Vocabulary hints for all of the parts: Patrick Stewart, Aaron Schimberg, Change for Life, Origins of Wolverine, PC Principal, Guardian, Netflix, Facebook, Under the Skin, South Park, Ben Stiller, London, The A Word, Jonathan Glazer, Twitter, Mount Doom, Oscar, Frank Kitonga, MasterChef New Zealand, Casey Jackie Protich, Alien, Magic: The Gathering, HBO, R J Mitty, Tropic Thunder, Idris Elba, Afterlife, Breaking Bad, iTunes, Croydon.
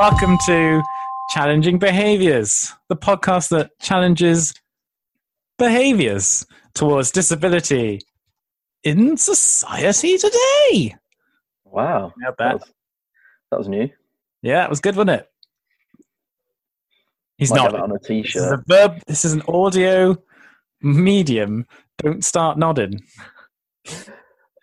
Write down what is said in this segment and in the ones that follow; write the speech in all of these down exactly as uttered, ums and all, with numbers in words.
Welcome to Challenging Behaviours, the podcast that challenges behaviours towards disability in society today. Wow. How about that? That was, that was new. Yeah, it was good, wasn't it? He's not on a t-shirt. This is a verb. This is an audio medium. Don't start nodding.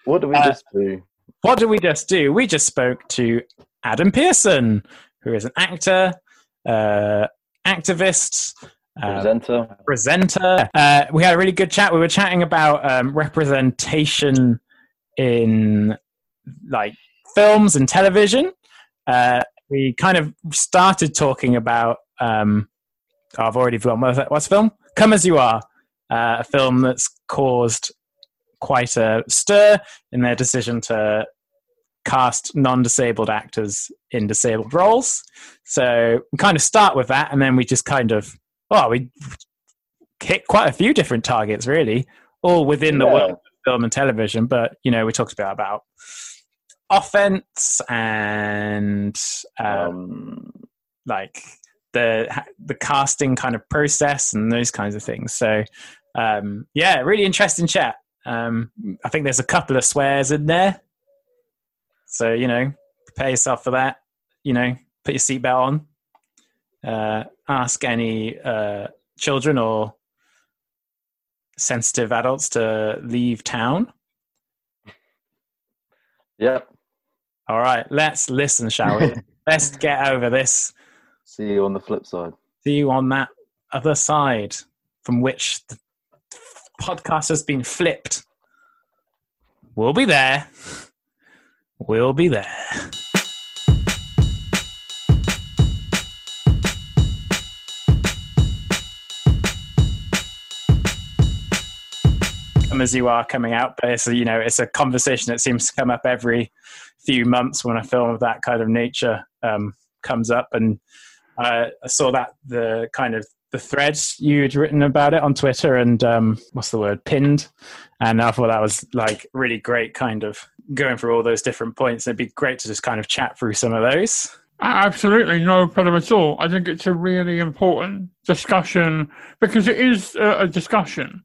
What do we uh, just do? What do we just do? We just spoke to Adam Pearson, who is an actor, uh, activist, uh, presenter. Presenter. Uh, we had a really good chat. We were chatting about um, representation in like films and television. Uh, we kind of started talking about. Um, oh, I've already forgotten what's, that, what's the film? Come As You Are, uh, a film that's caused quite a stir in their decision to cast non-disabled actors in disabled roles. So we kind of start with that, and then we just kind of, well, we hit quite a few different targets, really, all within the yeah. world of film and television. But you know, we talked about about offense and um, um, like. the the casting kind of process and those kinds of things. So um yeah, really interesting chat. um I think there's a couple of swears in there, so you know, prepare yourself for that. You know, put your seatbelt on, uh ask any uh children or sensitive adults to leave town. Yep. All right, let's listen, shall we? Let's get over this. See you on the flip side. See you on that other side from which the podcast has been flipped. We'll be there. We'll be there. Come As You Are coming out, but it's a, you know, it's a conversation that seems to come up every few months when a film of that kind of nature um, comes up. And Uh, I saw that the kind of the threads you'd written about it on Twitter and um, what's the word, pinned. And I thought that was like really great, kind of going through all those different points. It'd be great to just kind of chat through some of those. Absolutely, no problem at all. I think it's a really important discussion because it is a, a discussion.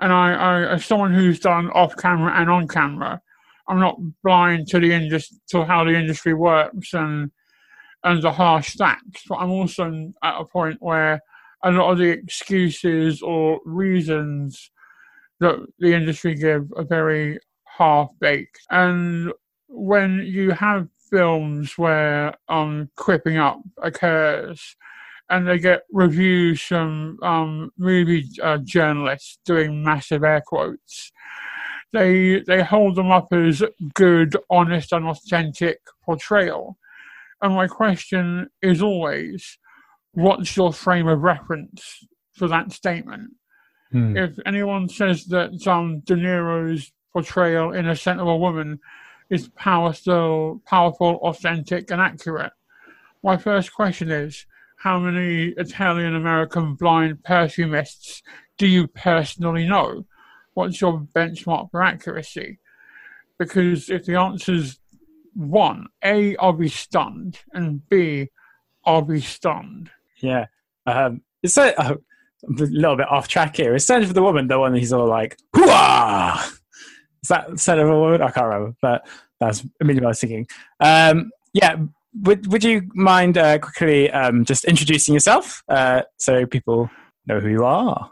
And I, I, as someone who's done off camera and on camera, I'm not blind to the industry, to how the industry works and. and the harsh facts, but I'm also at a point where a lot of the excuses or reasons that the industry give are very half-baked. And when you have films where um, quipping up occurs and they get reviews from um, movie uh, journalists doing massive air quotes, they they hold them up as good, honest and authentic portrayal. And my question is always, what's your frame of reference for that statement? Hmm. If anyone says that um, De Niro's portrayal in A Scent of a Woman is powerful, powerful, authentic, and accurate, my first question is, how many Italian-American blind perfumists do you personally know? What's your benchmark for accuracy? Because if the answer's one, A, I'll be stunned, and B, I'll be stunned. Yeah. Um, it's a, uh, a little bit off track here. It's Scent of the Woman, the one that he's all like, hoo-ah! Is that Scent of a Woman? I can't remember, but that's immediately what I was thinking. Um, yeah, would would you mind uh, quickly um, just introducing yourself uh, so people know who you are?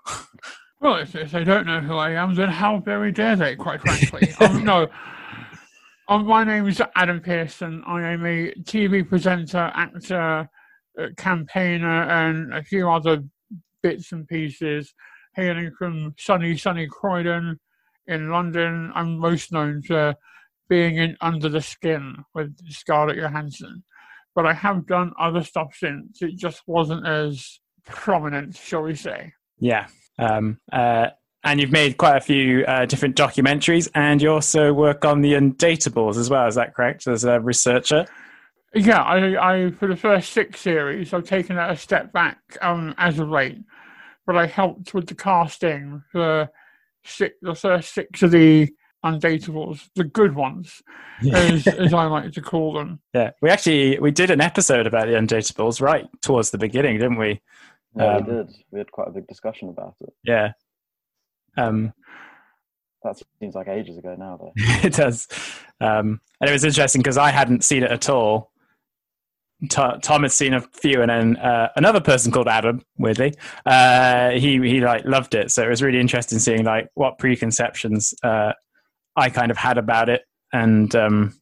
Well, if, if they don't know who I am, then how very dare they, quite frankly. um, no. Um, my name is Adam Pearson. I am a T V presenter, actor, uh, campaigner, and a few other bits and pieces, hailing from sunny, sunny Croydon in London. I'm most known for being in Under the Skin with Scarlett Johansson. But I have done other stuff since. It just wasn't as prominent, shall we say. Yeah. Um, uh... And you've made quite a few uh, different documentaries, and you also work on The Undateables as well. Is that correct? As a researcher? Yeah, I, I for the first six series, I've taken that a step back um, as of late. But I helped with the casting for six, the first six of the Undateables, the good ones, as, as I like to call them. Yeah, we actually we did an episode about the Undateables right towards the beginning, didn't we? Yeah, um, we did. We had quite a big discussion about it. Yeah. Um, that seems like ages ago now, though. It does. Um, and it was interesting because I hadn't seen it at all. T- Tom had seen a few, and then uh, another person called Adam, weirdly, uh, he he like loved it. So it was really interesting seeing like what preconceptions Uh, I kind of had about it, and um,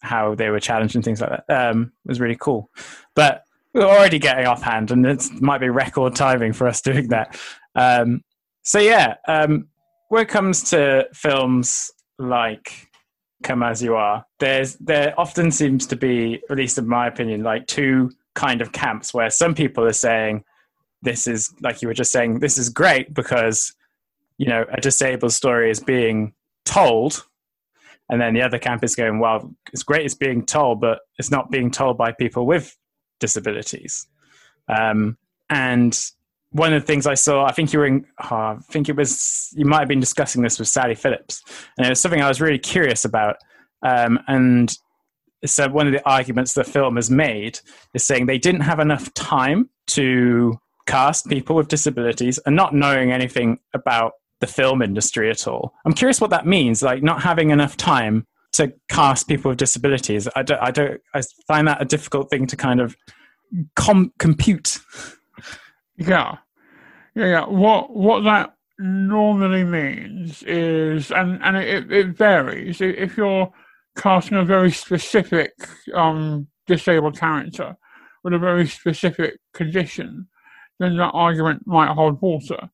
how they were challenged and things like that. Um, it was really cool, but we were already getting offhand, and it might be record timing for us doing that. Um, so yeah, um, when it comes to films like Come As You Are, there's there often seems to be, at least in my opinion, like two kind of camps where some people are saying this is, like you were just saying, this is great because, you know, a disabled story is being told, and then the other camp is going, well, it's great it's being told, but it's not being told by people with disabilities. Um, and one of the things I saw, I think you were in, oh, I think it was, you might have been discussing this with Sally Phillips, and it was something I was really curious about. Um, and so one of the arguments the film has made is saying they didn't have enough time to cast people with disabilities, and not knowing anything about the film industry at all. I'm curious what that means, like not having enough time to cast people with disabilities. I don't, I don't, I find that a difficult thing to kind of com- compute. Yeah. Yeah. Yeah. What, what that normally means is, and, and it, it varies. If you're casting a very specific um, disabled character with a very specific condition, then that argument might hold water.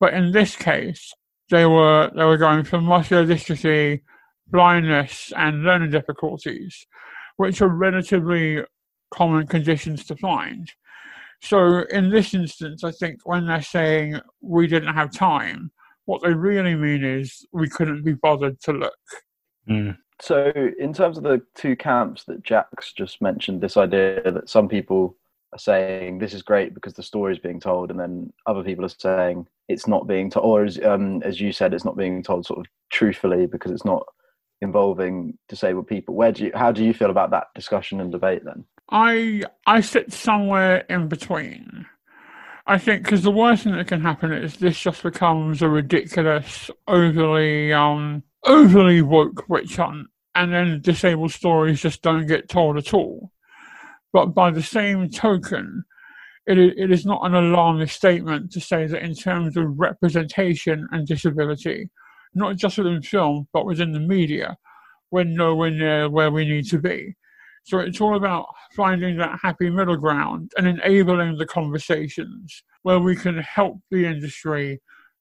But in this case, they were they were going for muscular dystrophy, blindness, and learning difficulties, which are relatively common conditions to find. So in this instance, I think when they're saying we didn't have time, what they really mean is we couldn't be bothered to look. Mm. So in terms of the two camps that Jack's just mentioned, this idea that some people are saying this is great because the story is being told, and then other people are saying it's not being told, or as, um, as you said, it's not being told sort of truthfully because it's not involving disabled people. Where do you, how do you feel about that discussion and debate then? I I sit somewhere in between. I think because the worst thing that can happen is this just becomes a ridiculous, overly um, overly woke witch hunt, and then disabled stories just don't get told at all. But by the same token, It is, it is not an alarmist statement to say that in terms of representation and disability, not just within film, but within the media, we're nowhere near where we need to be. So it's all about finding that happy middle ground and enabling the conversations where we can help the industry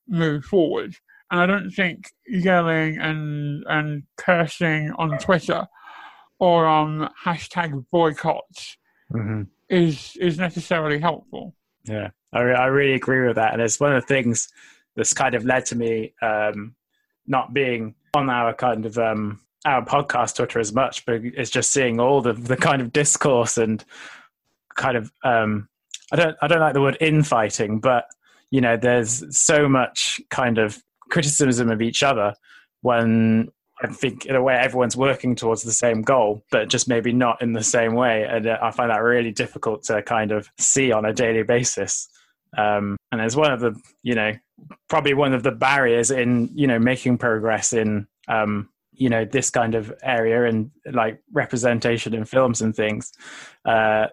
move forward. And I don't think yelling and and cursing on Twitter or um, hashtag boycotts mm-hmm. is is necessarily helpful. Yeah, I, re- I really agree with that. And it's one of the things that's kind of led to me um, not being on our kind of um, our podcast Twitter as much, but it's just seeing all the, the kind of discourse and kind of, um, I don't I don't like the word infighting, but, you know, there's so much kind of criticism of each other when I think in a way everyone's working towards the same goal, but just maybe not in the same way. And I find that really difficult to kind of see on a daily basis. Um, and it's one of the, you know, probably one of the barriers in, you know, making progress in, um, you know, this kind of area and like representation in films and things, uh,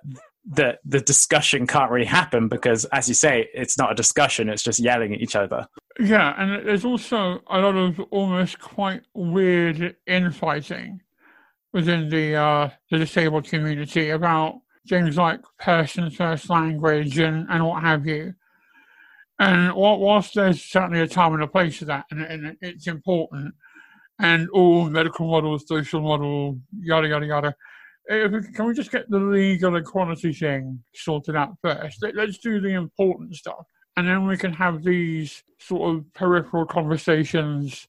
that the discussion can't really happen because, as you say, it's not a discussion, it's just yelling at each other. Yeah, and there's also a lot of almost quite weird infighting within the uh, the disabled community about things like person first language and, and what have you. And whilst there's certainly a time and a place for that, and, and it's important, and all medical models, social model, yada, yada, yada, can we just get the legal equality thing sorted out first? Let's do the important stuff. And then we can have these sort of peripheral conversations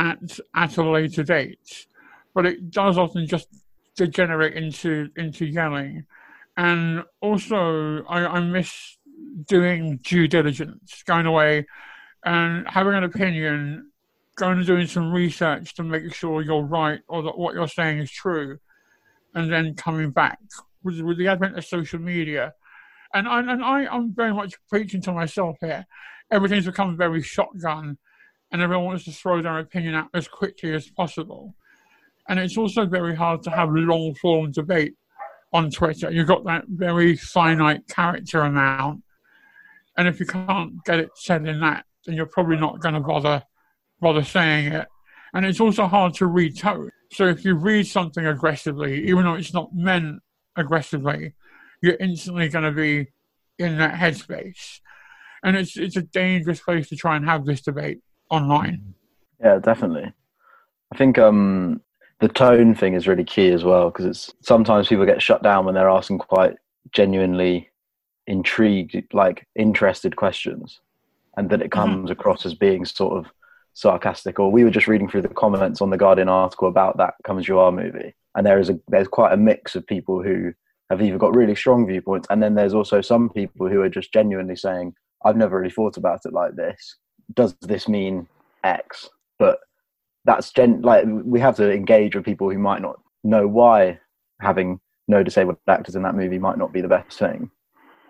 at at a later date. But it does often just degenerate into into yelling. And also, I, I miss doing due diligence, going away and having an opinion going and doing some research to make sure you're right or that what you're saying is true, and then coming back with, with the advent of social media. And, I, and I, I'm very much preaching to myself here. Everything's become very shotgun, and everyone wants to throw their opinion out as quickly as possible. And it's also very hard to have long-form debate on Twitter. You've got that very finite character amount, and if you can't get it said in that, then you're probably not going to bother bother saying it. And it's also hard to read tone. So if you read something aggressively, even though it's not meant aggressively, you're instantly going to be in that headspace. And it's it's a dangerous place to try and have this debate online. Yeah, definitely. I think um, the tone thing is really key as well, because it's sometimes people get shut down when they're asking quite genuinely intrigued, like interested questions, and that it comes mm-hmm. across as being sort of sarcastic. Or we were just reading through the comments on the Guardian article about that Come As You Are movie, and there is a there's quite a mix of people who have either got really strong viewpoints, and then there's also some people who are just genuinely saying, I've never really thought about it like this. Does this mean X? But that's gen- like we have to engage with people who might not know why having no disabled actors in that movie might not be the best thing.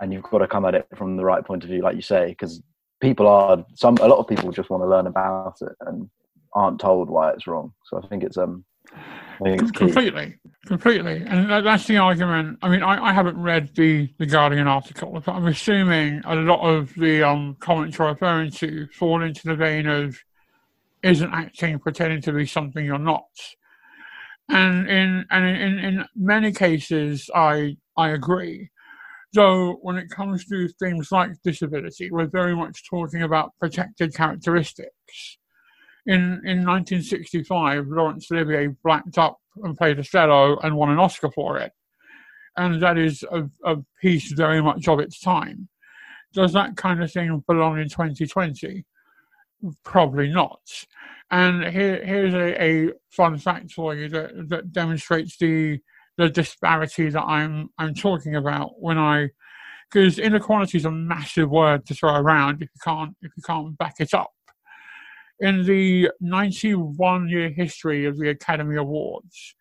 And you've got to come at it from the right point of view, like you say, because people are some a lot of people just want to learn about it and aren't told why it's wrong. So I think it's um I think it's completely key. completely and that's the argument. I mean, I, I haven't read the the Guardian article, but I'm assuming a lot of the um comments you're referring to fall into the vein of isn't acting pretending to be something you're not. And in and in in many cases I I agree. So when it comes to things like disability, we're very much talking about protected characteristics. In in nineteen sixty-five, Laurence Olivier blacked up and played Othello and won an Oscar for it. And that is a, a piece very much of its time. Does that kind of thing belong in twenty twenty? Probably not. And here here's a, a fun fact for you that, that demonstrates the the disparity that I'm I'm talking about when I, because inequality is a massive word to throw around if you can't if you can't back it up. In the ninety-one year history of the Academy Awards,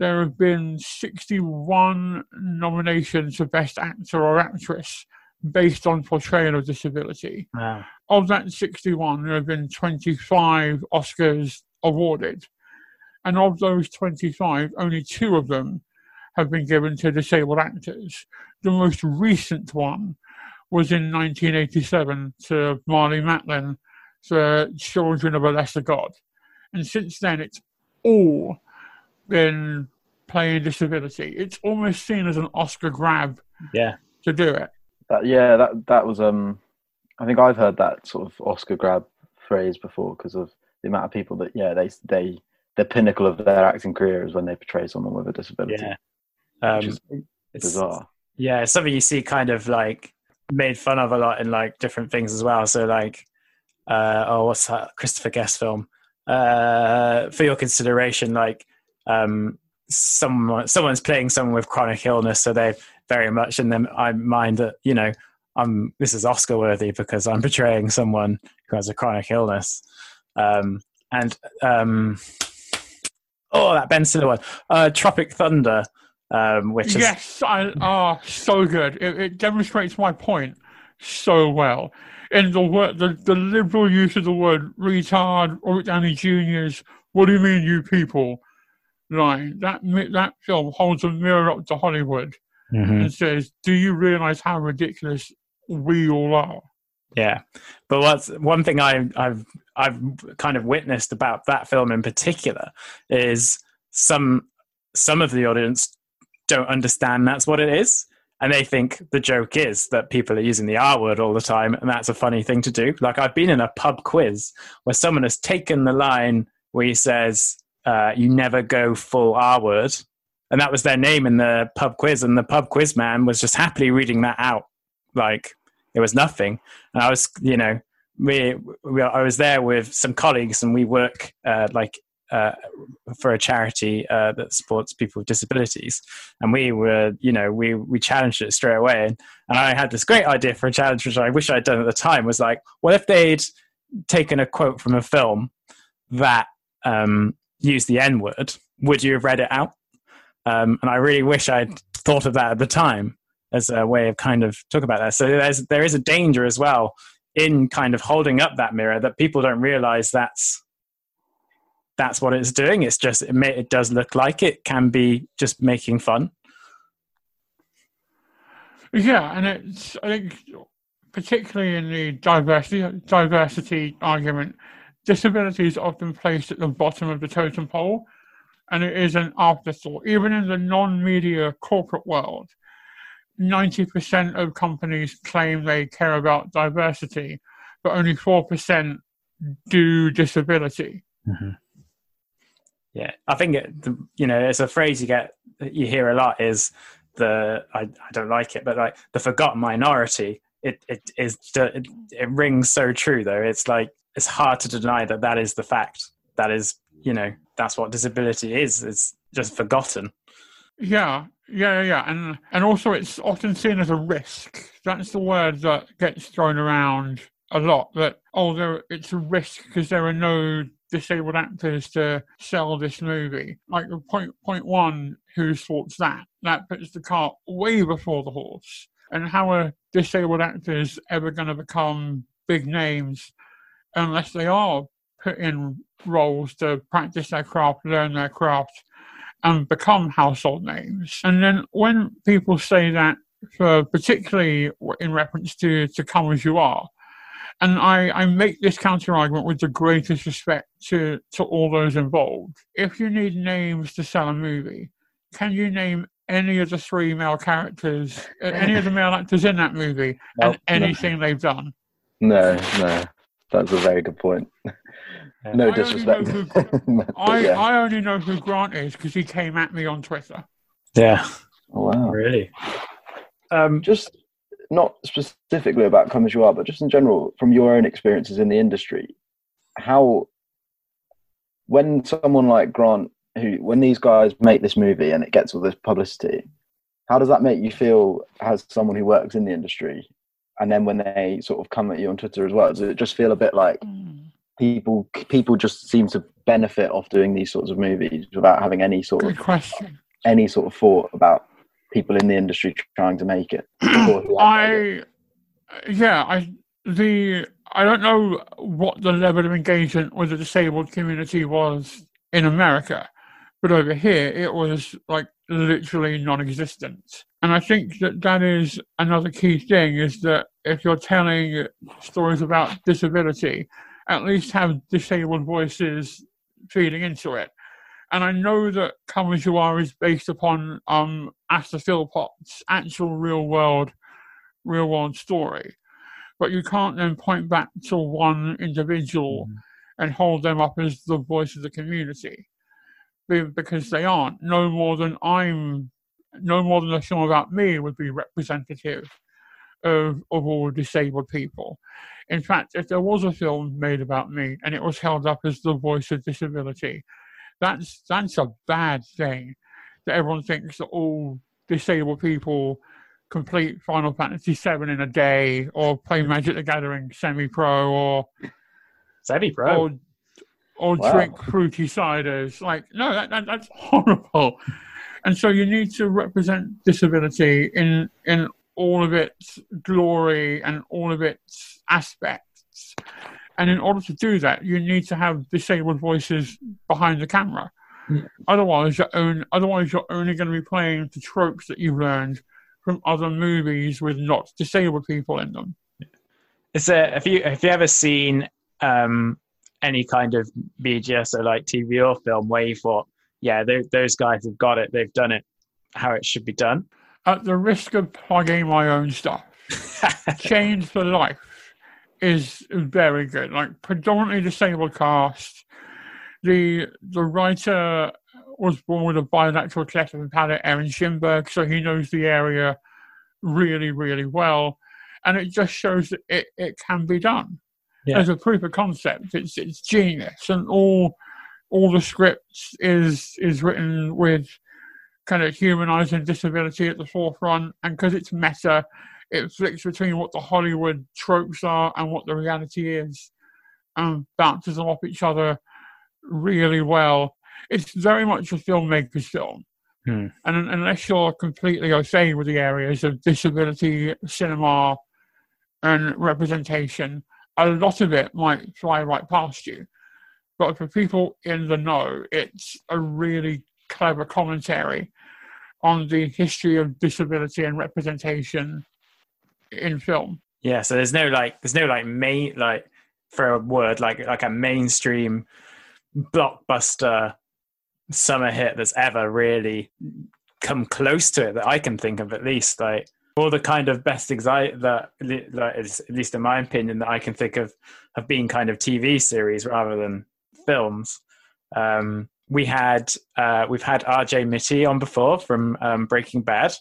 there have been sixty-one nominations for Best Actor or Actress based on portrayal of disability. Wow. Of that sixty-one, there have been twenty-five Oscars awarded. And of those twenty-five, only two of them have been given to disabled actors. The most recent one was in nineteen eighty-seven to Marlee Matlin for Children of a Lesser God. And since then, it's all been playing disability. It's almost seen as an Oscar grab yeah. to do it. That, yeah, that that was, um, I think I've heard that sort of Oscar grab phrase before because of the amount of people that, yeah, they they... the pinnacle of their acting career is when they portray someone with a disability. Yeah, um, it's bizarre. Yeah, it's something you see kind of like made fun of a lot in like different things as well. So like, uh, oh, what's that Christopher Guest film? Uh, for your consideration, like um, someone someone's playing someone with chronic illness, so they very much in their mind that you know I'm this is Oscar worthy because I'm portraying someone who has a chronic illness, um, and. Um, Oh, that Ben Stiller one, uh, Tropic Thunder, um, which is yes, I, oh, so good. It, it demonstrates my point so well. And the word, the, the liberal use of the word "retard" or Downey Junior's "What do you mean, you people?" line. That that film holds a mirror up to Hollywood mm-hmm. and says, "Do you realise how ridiculous we all are?" Yeah, but what's one thing I, I've I've kind of witnessed about that film in particular is some some of the audience don't understand that's what it is, and they think the joke is that people are using the R word all the time, and that's a funny thing to do. Like I've been in a pub quiz where someone has taken the line where he says uh, "you never go full R word," and that was their name in the pub quiz, and the pub quiz man was just happily reading that out like. It was nothing. And I was, you know, we, we, I was there with some colleagues and we work uh, like uh, for a charity uh, that supports people with disabilities. And we were, you know, we, we challenged it straight away. And, and I had this great idea for a challenge, which I wish I'd done at the time, was like, what if they'd taken a quote from a film that um, used the N-word, would you have read it out? Um, and I really wish I'd thought of that at the time as a way of kind of talking about that. So there's, there is a danger as well in kind of holding up that mirror that people don't realize that's that's what it's doing. It's just, it, may, it does look like it can be just making fun. Yeah, and it's, I think, particularly in the diversity diversity argument, disability is often placed at the bottom of the totem pole, and it is an afterthought. Even in the non-media corporate world, ninety percent of companies claim they care about diversity, but only four percent do disability. Mm-hmm. Yeah, I think, it, you know, it's a phrase you get, you hear a lot is, the I, I don't like it, but like the forgotten minority, it it is it, it rings so true though. It's like it's hard to deny that that is the fact. That is, you know, that's what disability is. It's just forgotten. Yeah, yeah, yeah, and and also it's often seen as a risk. That's the word that gets thrown around a lot. That oh, there it's a risk because there are no disabled actors to sell this movie. Like point point one, who sorts that? That puts the cart way before the horse. And how are disabled actors ever going to become big names unless they are put in roles to practice their craft, learn their craft, and become household names? And then when people say that, for particularly in reference to, to Come As You Are, and I, I make this counter-argument with the greatest respect to, to all those involved. If you need names to sell a movie, can you name any of the three male characters, uh, any of the male actors in that movie, no, and anything no. they've done? No, no. That's a very good point. Yeah. No I disrespect. Only who, I, yeah. I only know who Grant is because he came at me on Twitter. Yeah. Oh, wow. Really? Um, Just... not specifically about Come As You Are, but just in general, from your own experiences in the industry, how, when someone like Grant, who, when these guys make this movie and it gets all this publicity, how does that make you feel as someone who works in the industry? And then when they sort of come at you on Twitter as well, does it just feel a bit like people, people just seem to benefit off doing these sorts of movies without having any sort Good of, question. any sort of thought about people in the industry trying to make it? I, yeah, I the I don't know what the level of engagement with the disabled community was in America, but over here it was like literally non-existent. And I think that that is another key thing, is that if you're telling stories about disability, at least have disabled voices feeding into it. And I know that Come As You Are is based upon um, Asta Philpott's actual real-world real-world story. But you can't then point back to one individual mm. and hold them up as the voice of the community, because they aren't. No more than I'm, no more than a film about me would be representative of, of all disabled people. In fact, if there was a film made about me and it was held up as the voice of disability, That's that's a bad thing, that everyone thinks that all disabled people complete Final Fantasy seven in a day, or play Magic: The Gathering semi-pro, or semi-pro, or, or wow. drink fruity ciders. Like, no, that, that that's horrible. And so you need to represent disability in in all of its glory and all of its aspects. And in order to do that, you need to have disabled voices behind the camera. Yeah. Otherwise, you're only, otherwise, you're only going to be playing the tropes that you've learned from other movies with not disabled people in them. Is there, have you have you ever seen um, any kind of media, so like T V or film, where you thought, yeah, they, those guys have got it, they've done it how it should be done? At the risk of plugging my own stuff, Change for Life is very good. Like, predominantly disabled cast. The the writer was born with a bilateral cleft of the palate, Aaron Schimberg, so he knows the area really, really well. And it just shows that it, it can be done. Yeah. As a proof of concept, it's it's genius. And all all the scripts is is written with kind of humanizing disability at the forefront, and because it's meta, it flicks between what the Hollywood tropes are and what the reality is, and bounces them off each other really well. It's very much a filmmaker's film. Hmm. And unless you're completely okay with the areas of disability, cinema, and representation, a lot of it might fly right past you. But for people in the know, it's a really clever commentary on the history of disability and representation in film. Yeah, so there's no like, there's no like main like for a word like like a mainstream blockbuster summer hit that's ever really come close to it that I can think of, at least. Like all the kind of best exi- that, that is, at least in my opinion, that I can think of have been kind of T V series rather than films. Um, we had uh, we've had R J Mitty on before from um, Breaking Bad,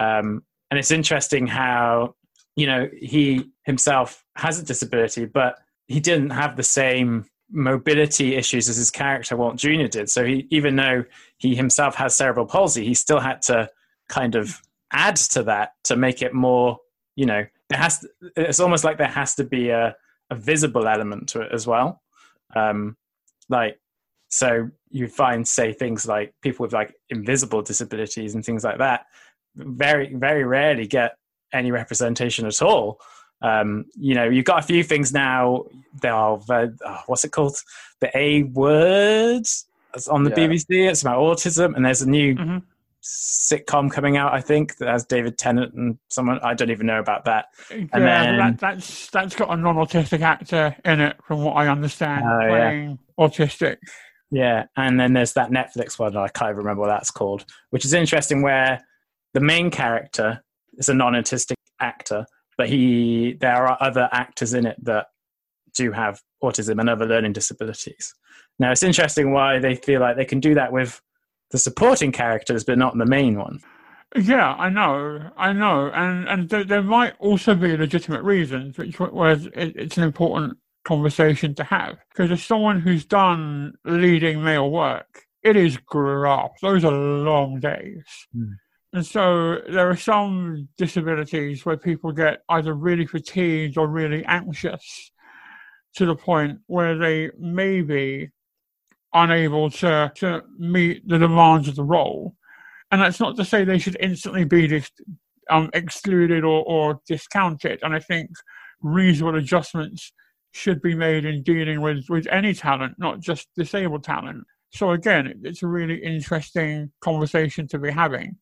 um, and it's interesting how, you know, he himself has a disability, but he didn't have the same mobility issues as his character Walt Junior did. So he, even though he himself has cerebral palsy, he still had to kind of add to that to make it more, you know, there has to, it's almost like there has to be a, a visible element to it as well. Um, like, so you find, say, things like people with like invisible disabilities and things like that very, very rarely get any representation at all. Um, you know, you've got a few things now. They are, uh, oh, what's it called? The A Word on the yeah. B B C. It's about autism, and there's a new mm-hmm. sitcom coming out, I think, that has David Tennant and someone. I don't even know about that. Yeah, and then, that, that's that's got a non-autistic actor in it, from what I understand, oh, playing yeah. autistic. Yeah, and then there's that Netflix one. I can't even remember what that's called, which is interesting, where the main character is a non-autistic actor. But he, there are other actors in it that do have autism and other learning disabilities. Now, it's interesting why they feel like they can do that with the supporting characters, but not the main one. Yeah, I know, I know. And and th- there might also be legitimate reasons, which was it, it's an important conversation to have. Because as someone who's done leading male work, it is grueling. Those are long days. Mm. And so there are some disabilities where people get either really fatigued or really anxious to the point where they may be unable to, to meet the demands of the role. And that's not to say they should instantly be dis, um, excluded or, or discounted. And I think reasonable adjustments should be made in dealing with, with any talent, not just disabled talent. So again, it's a really interesting conversation to be having.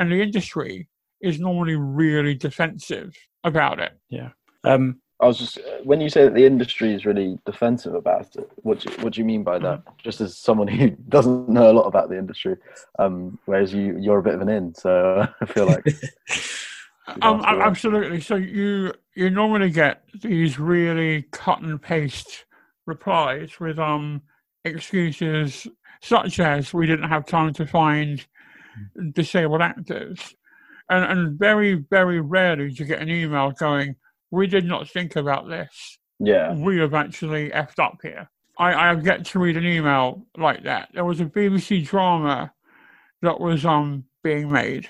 And the industry is normally really defensive about it. Yeah. Um, I was just, when you say that the industry is really defensive about it, what do you, what do you mean by that? Mm-hmm. Just as someone who doesn't know a lot about the industry, um, whereas you, you're a bit of an in, so I feel like... um, absolutely. So you you normally get these really cut and paste replies with um excuses such as, we didn't have time to find disabled actors, and and very very rarely do you get an email going, we did not think about this, yeah we have actually effed up here. I, I get to read an email like that. There was a B B C drama that was um being made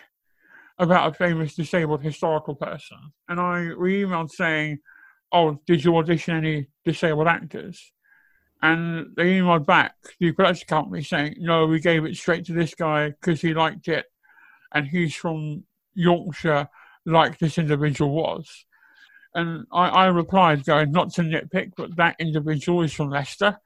about a famous disabled historical person, and I we emailed saying, oh did you audition any disabled actors? And they emailed back the production company saying, no, we gave it straight to this guy because he liked it, and he's from Yorkshire, like this individual was. And I, I replied going, not to nitpick, but that individual is from Leicester,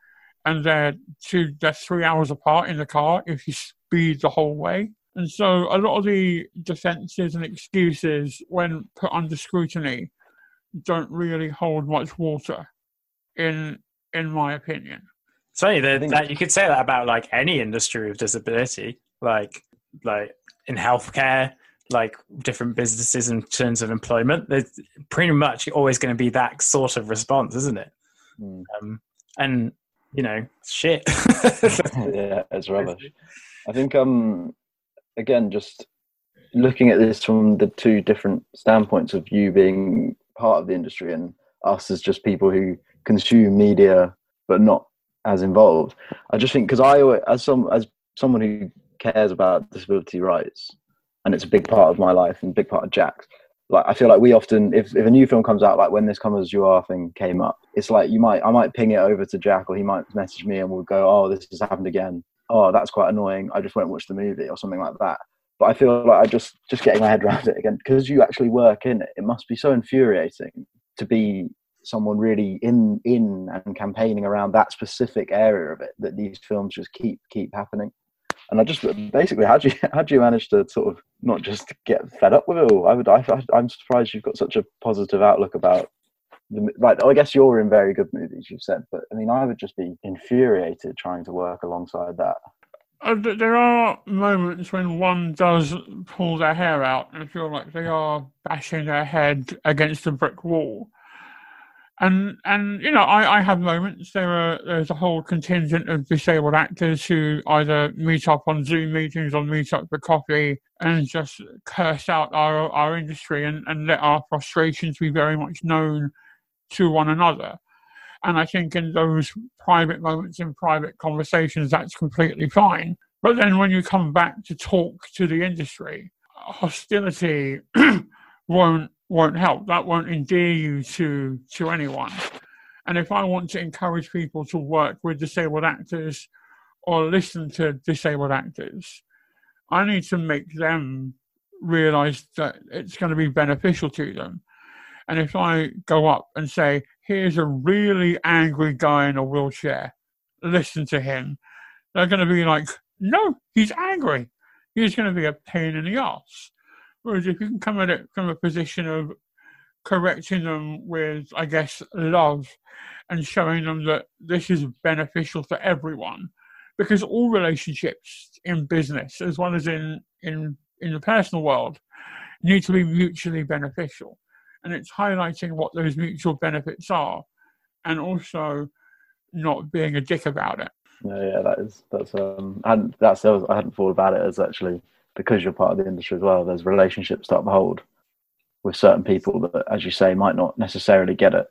and they're two, they're three hours apart in the car if you speed the whole way. And so a lot of the defences and excuses, when put under scrutiny, don't really hold much water in... in my opinion. So that you could say that about like any industry with disability, like like in healthcare, like different businesses in terms of employment. There's pretty much always going to be that sort of response, isn't it? Mm. Um, and you know, shit. Yeah, it's rubbish. I think um, again, just looking at this from the two different standpoints of you being part of the industry and us as just people who consume media but not as involved. I just think, because I as some as someone who cares about disability rights, and it's a big part of my life and a big part of Jack's, Like, I feel like we often, if, if a new film comes out, like when this Come As You Are thing came up, it's like you might, I might ping it over to Jack, or he might message me and we'll go, oh, this has happened again. Oh, that's quite annoying. I just won't watch the movie or something like that. But I feel like I just, just getting my head around it again, because you actually work in it. It must be so infuriating to be someone really in, in and campaigning around that specific area of it, that these films just keep, keep happening. And I just basically, how do you how do you manage to sort of not just get fed up with it all? I would, I, I'm surprised you've got such a positive outlook about the, like, oh, I guess you're in very good movies, you've said, but I mean, I would just be infuriated trying to work alongside that. Uh, there are moments when one does pull their hair out and feel like they are bashing their head against a brick wall. And, and you know, I, I have moments. There are There's a whole contingent of disabled actors who either meet up on Zoom meetings or meet up for coffee and just curse out our, our industry and, and let our frustrations be very much known to one another. And I think in those private moments and private conversations, that's completely fine. But then when you come back to talk to the industry, hostility won't won't help. That won't endear you to to anyone. And if I want to encourage people to work with disabled actors or listen to disabled actors, I need to make them realise that it's going to be beneficial to them. And if I go up and say, here's a really angry guy in a wheelchair, listen to him, they're going to be like, no, he's angry. He's going to be a pain in the arse. Whereas if you can come at it from a position of correcting them with, I guess, love and showing them that this is beneficial for everyone, because all relationships in business, as well as in, in, in the personal world, need to be mutually beneficial. And it's highlighting what those mutual benefits are and also not being a dick about it. Yeah, yeah, that is, that's, um, and that's, I hadn't thought about it as actually, because you're part of the industry as well, there's relationships to uphold with certain people that, as you say, might not necessarily get it.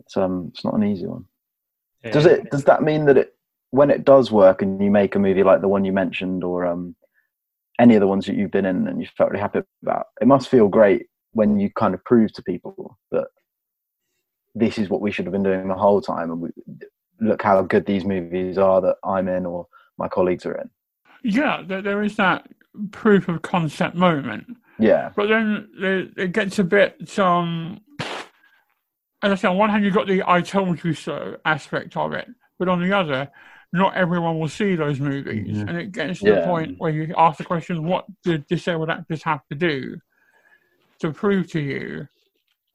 It's um, it's not an easy one. Yeah. Does it? Does that mean that it, when it does work, and you make a movie like the one you mentioned, or um, any of the ones that you've been in and you felt really happy about, it must feel great when you kind of prove to people that this is what we should have been doing the whole time, and we, look how good these movies are that I'm in or my colleagues are in. Yeah, there is that proof of concept moment. Yeah. But then it gets a bit, um, as I said, on one hand, you've got the I told you so aspect of it. But on the other, not everyone will see those movies. Mm-hmm. And it gets to yeah. the point where you ask the question, what do disabled actors have to do to prove to you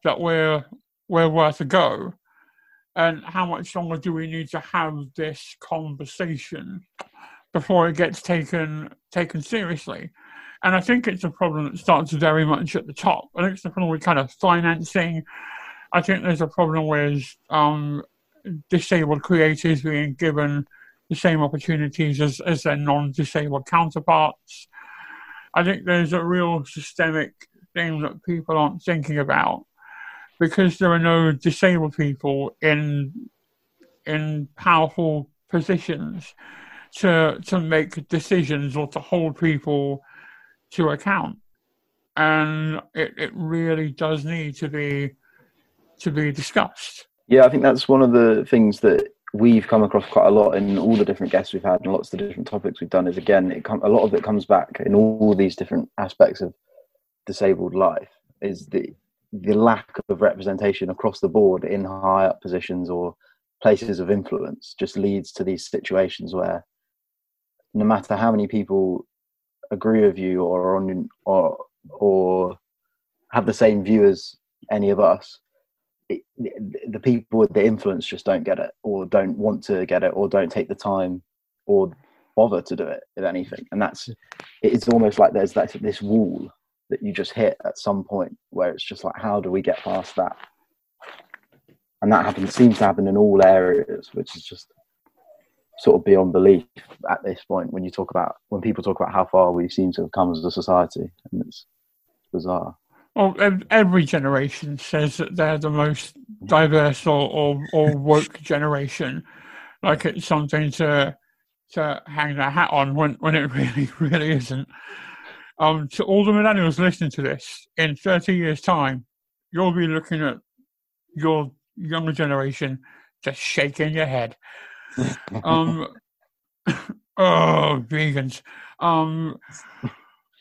that we're, we're worth a go? And how much longer do we need to have this conversation before it gets taken taken seriously? And I think it's a problem that starts very much at the top. I think it's a problem with kind of financing. I think there's a problem with um, disabled creatives being given the same opportunities as, as their non-disabled counterparts. I think there's a real systemic thing that people aren't thinking about, because there are no disabled people in in powerful positions to to make decisions or to hold people to account. And it, it really does need to be to be discussed. Yeah, I think that's one of the things that we've come across quite a lot in all the different guests we've had and lots of the different topics we've done, is again, it com- a lot of it comes back in all these different aspects of disabled life, is the the lack of representation across the board in high up positions or places of influence just leads to these situations where no matter how many people agree with you or on or or have the same view as any of us, it, the people with the influence just don't get it, or don't want to get it, or don't take the time or bother to do it, if anything. And that's, it's almost like there's that this wall that you just hit at some point where it's just like, how do we get past that? And that happens, seems to happen in all areas, which is just sort of beyond belief at this point when you talk about, when people talk about how far we seem to have come as a society. And it's bizarre. Well, every generation says that they're the most diverse or, or, or woke generation, like it's something to to hang their hat on when, when it really, really isn't. Um, to all the millennials listening to this, in thirty years' time, you'll be looking at your younger generation just shaking your head. Um, oh, vegans. Um,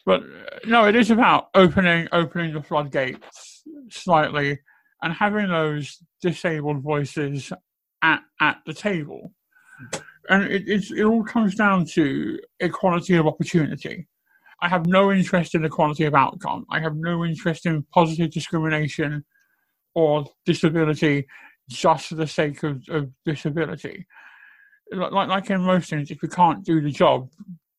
but no, it is about opening, opening the floodgates slightly and having those disabled voices at, at the table. And it, it's, it all comes down to equality of opportunity. I have no interest in equality of outcome. I have no interest in positive discrimination or disability just for the sake of, of disability. Like, like in most things, if you can't do the job,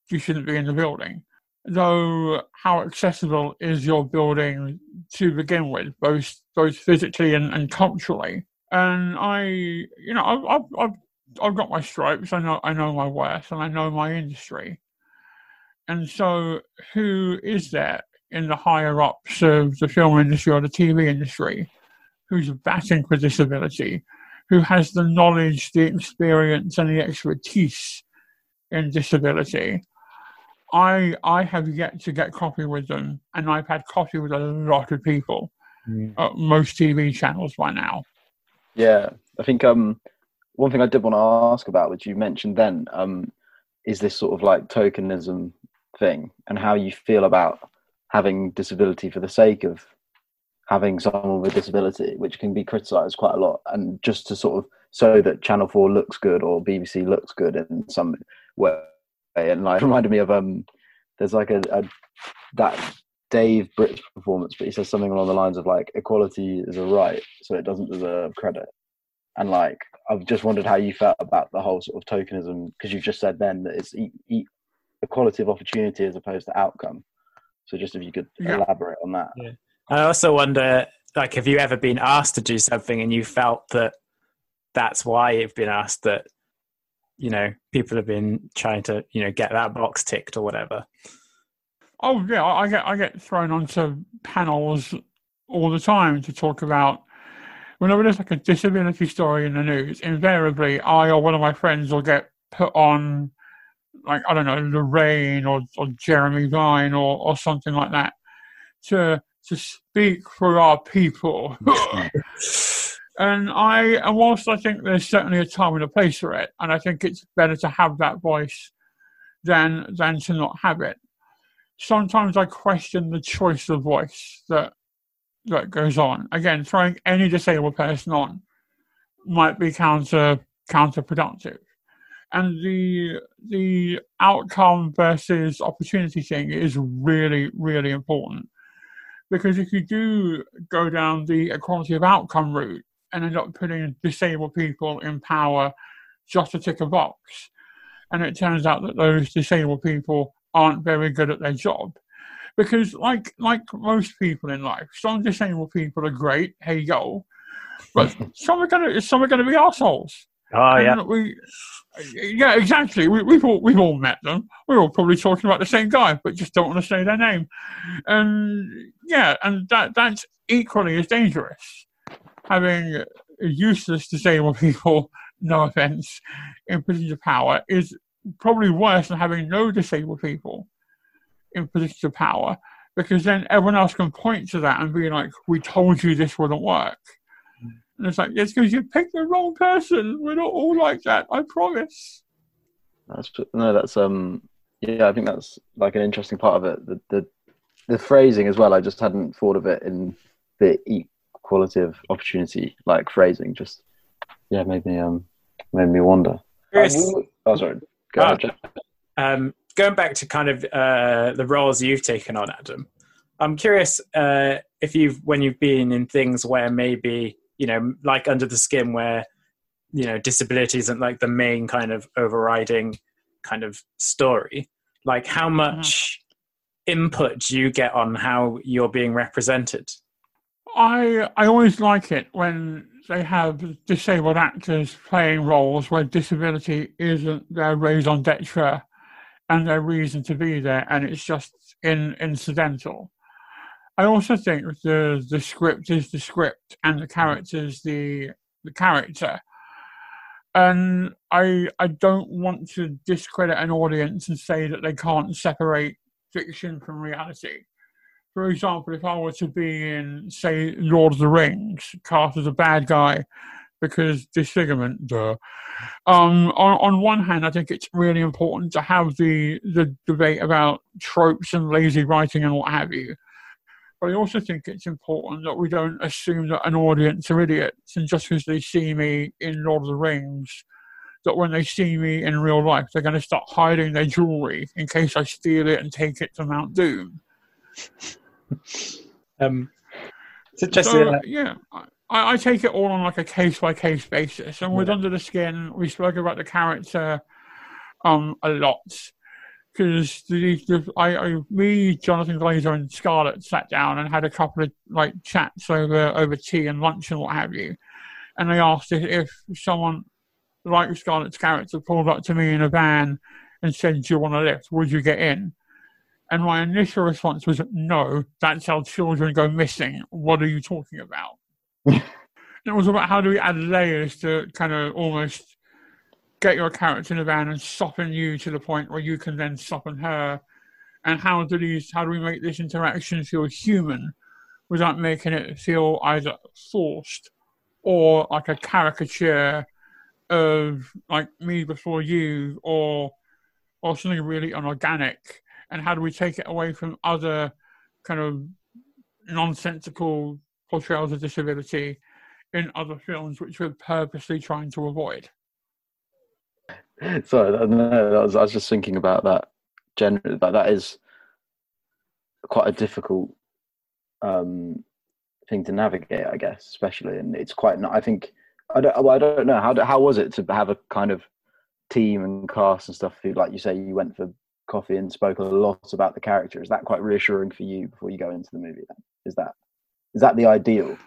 you shouldn't be in the building. Though, how accessible is your building to begin with, both both physically and, and culturally? And I, you know, I've, I've, I've I've got my stripes. I know I know my worth, and I know my industry. And so, who is there in the higher ups of the film industry or the T V industry who's batting for disability, who has the knowledge, the experience, and the expertise in disability? I I have yet to get coffee with them, and I've had coffee with a lot of people mm. at most T V channels by now. Yeah, I think um. One thing I did want to ask about, which you mentioned then, um, is this sort of like tokenism thing and how you feel about having disability for the sake of having someone with disability, which can be criticised quite a lot. And just to sort of so that Channel four looks good or B B C looks good in some way. And like, it reminded me of, um, there's like a, a that Dave Britt's performance, but he says something along the lines of like, equality is a right, so it doesn't deserve credit. And like, I've just wondered how you felt about the whole sort of tokenism, because you've just said then that it's e- e- equality of opportunity as opposed to outcome. So just if you could yeah. elaborate on that. Yeah. And I also wonder, like, have you ever been asked to do something and you felt that that's why you've been asked, that, you know, people have been trying to, you know, get that box ticked or whatever? Oh yeah, I get I get thrown onto panels all the time to talk about. Whenever there's like a disability story in the news, invariably I or one of my friends will get put on, like, I don't know, Lorraine or, or Jeremy Vine or, or something like that to to speak for our people. and I, and whilst I think there's certainly a time and a place for it, and I think it's better to have that voice than than to not have it. Sometimes I question the choice of voice that. that goes on. Again, throwing any disabled person on might be counter counterproductive. And the the outcome versus opportunity thing is really, really important. Because if you do go down the equality of outcome route and end up putting disabled people in power just to tick a box, and it turns out that those disabled people aren't very good at their job, because like like most people in life, some disabled people are great, hey yo, but some are gonna some are gonna be assholes. Oh and yeah, we yeah exactly. We, we've all we've all met them. We're all probably talking about the same guy, but just don't want to say their name. And yeah, and that that's equally as dangerous. Having useless disabled people, no offense, in positions of power is probably worse than having no disabled people in position of power, because then everyone else can point to that and be like, we told you this wouldn't work. And it's like, it's because you picked the wrong person. We're not all like that, I promise. That's no that's um yeah I think that's like an interesting part of it, the the, the phrasing as well. I just hadn't thought of it in the equality of opportunity, like phrasing just yeah made me um made me wonder. Yes. Um, oh sorry go uh, ahead. um Going back to kind of uh, the roles you've taken on, Adam, I'm curious uh, if you've, when you've been in things where maybe, you know, like Under the Skin, where, you know, disability isn't like the main kind of overriding kind of story, like how much input do you get on how you're being represented? I I always like it when they have disabled actors playing roles where disability isn't their raison d'etre and their reason to be there, and it's just in, incidental. I also think the the script is the script, and the character is the the character. And I I don't want to discredit an audience and say that they can't separate fiction from reality. For example, if I were to be in, say, Lord of the Rings, cast as a bad guy because disfigurement, duh. Um, on, on one hand, I think it's really important to have the, the debate about tropes and lazy writing and what have you. But I also think it's important that we don't assume that an audience are idiots, and just because they see me in Lord of the Rings, that when they see me in real life, they're going to start hiding their jewellery in case I steal it and take it to Mount Doom. Um, so, yeah, I, I take it all on like a case by case basis. And with yeah. Under the Skin, we spoke about the character um a lot because the, the I, I me, Jonathan Glazer, and Scarlett sat down and had a couple of like chats over over tea and lunch and what have you. And they asked if, if someone like Scarlett's character pulled up to me in a van and said, "Do you want a lift? Would you get in?" And my initial response was, "No, that's how children go missing. What are you talking about?" It was about how do we add layers to kind of almost get your character in a van and soften you to the point where you can then soften her. And how do these? How do we make this interaction feel human without making it feel either forced or like a caricature of like me before you, or or something really unorganic. And how do we take it away from other kind of nonsensical portrayals of disability in other films, which we're purposely trying to avoid? Sorry, no, I was, I was just thinking about that generally. That that is quite a difficult um, thing to navigate, I guess, especially. And it's quite. I think I don't. I don't know how. How was it to have a kind of team and cast and stuff? Like you say, you went for coffee and spoke a lot about the character. Is that quite reassuring for you before you go into the movie then? Is that is that the ideal?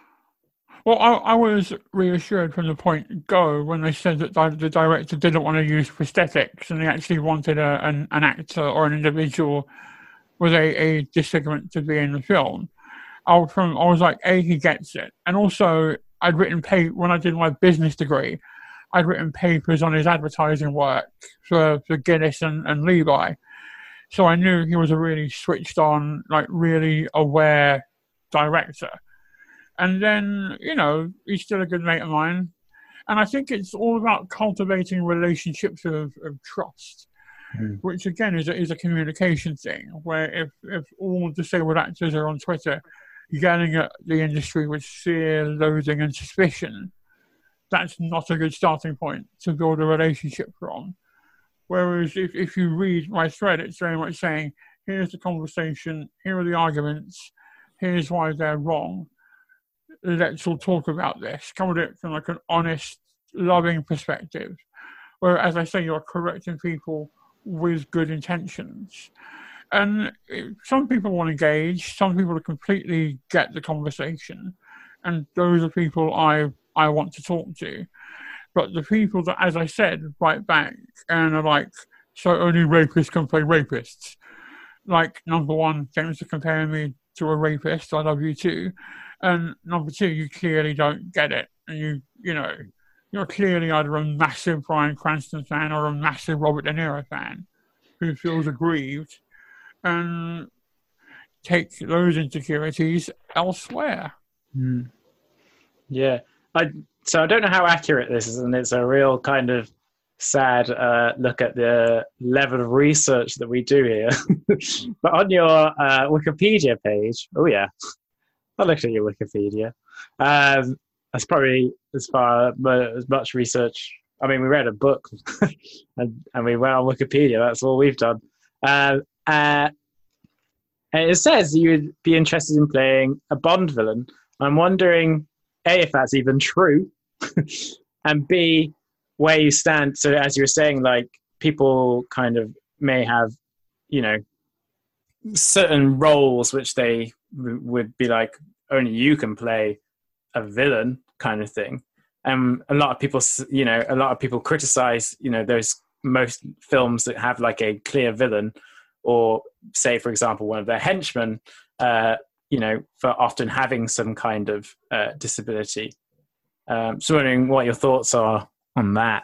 Well, I, I was reassured from the point go when they said that the director didn't want to use prosthetics and they actually wanted a, an, an actor or an individual with a, a disfigurement to be in the film. I was, from, I was like, A, he gets it. And also, I'd written pa- when I did my business degree, I'd written papers on his advertising work for, for Guinness and, and Levi. So I knew he was a really switched on, like really aware director. And then, you know, he's still a good mate of mine. And I think it's all about cultivating relationships of, of trust, mm. which again is a, is a communication thing, where if, if all disabled actors are on Twitter yelling at the industry with fear, loathing and suspicion, that's not a good starting point to build a relationship from. Whereas if, if you read my thread, it's very much saying, here's the conversation, here are the arguments, here's why they're wrong. Let's all talk about this. Come at it from like an honest, loving perspective. Where, as I say, you're correcting people with good intentions. And some people want to engage, some people completely get the conversation. And those are people I I want to talk to. But the people that, as I said, write back and are like, so only rapists can play rapists. Like, number one, thanks for comparing me to a rapist. I love you too. And number two, you clearly don't get it. And you, you know, you're clearly either a massive Bryan Cranston fan or a massive Robert De Niro fan who feels aggrieved and take those insecurities elsewhere. Mm. Yeah. I... So I don't know how accurate this is, and it's a real kind of sad uh, look at the level of research that we do here. But on your uh, Wikipedia page, oh yeah, I looked at your Wikipedia. Um, that's probably as far as much research. I mean, we read a book and, and we went on Wikipedia. That's all we've done. Uh, uh, and it says you'd be interested in playing a Bond villain. I'm wondering, A, if that's even true. And B, where you stand. So as you were saying, like, people kind of may have, you know, certain roles which they w- would be like, only you can play a villain kind of thing. And um, a lot of people, you know, a lot of people criticize, you know, those most films that have like a clear villain, or say, for example, one of their henchmen, uh, you know, for often having some kind of uh, disability. Um, so wondering what your thoughts are on that.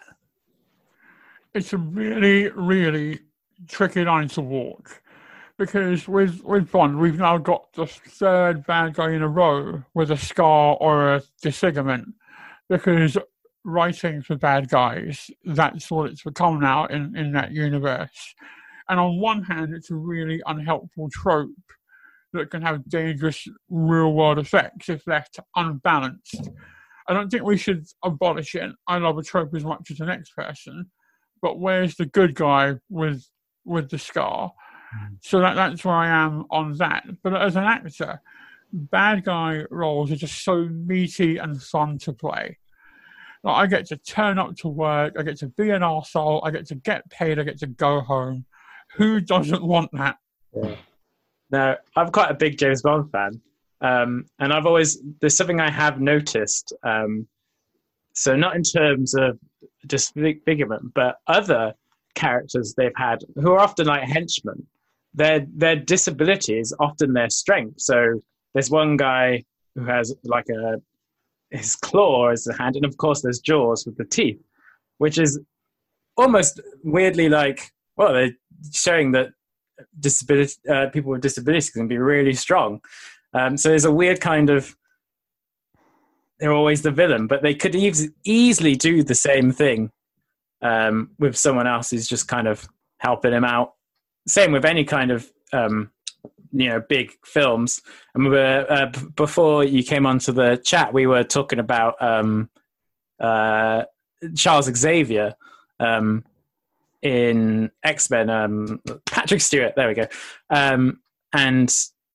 It's a really, really tricky line to walk because with, with Bond, we've now got the third bad guy in a row with a scar or a disfigurement, because writing for bad guys, that's what it's become now in, in that universe. And on one hand, it's a really unhelpful trope that can have dangerous real-world effects if left unbalanced. I don't think we should abolish it. I love a trope as much as the next person, but where's the good guy with with the scar? So that, that's where I am on that. But as an actor, bad guy roles are just so meaty and fun to play. Like, I get to turn up to work, I get to be an arsehole, I get to get paid, I get to go home. Who doesn't want that? Yeah. Now, I'm quite a big James Bond fan. Um, and I've always, there's something I have noticed. Um, so not in terms of just disfigurement, but other characters they've had who are often like henchmen. Their, their disability is often their strength. So there's one guy who has like a, his claw is the hand. And of course there's Jaws with the teeth, which is almost weirdly like, well, they're showing that disability, uh, people with disabilities can be really strong. Um, so there's a weird kind of, they're always the villain, but they could e- easily do the same thing um, with someone else who's just kind of helping him out. Same with any kind of, um, you know, big films. And we were, uh, b- before you came onto the chat, we were talking about um, uh, Charles Xavier um, in X-Men, um, Patrick Stewart, there we go. Um, and,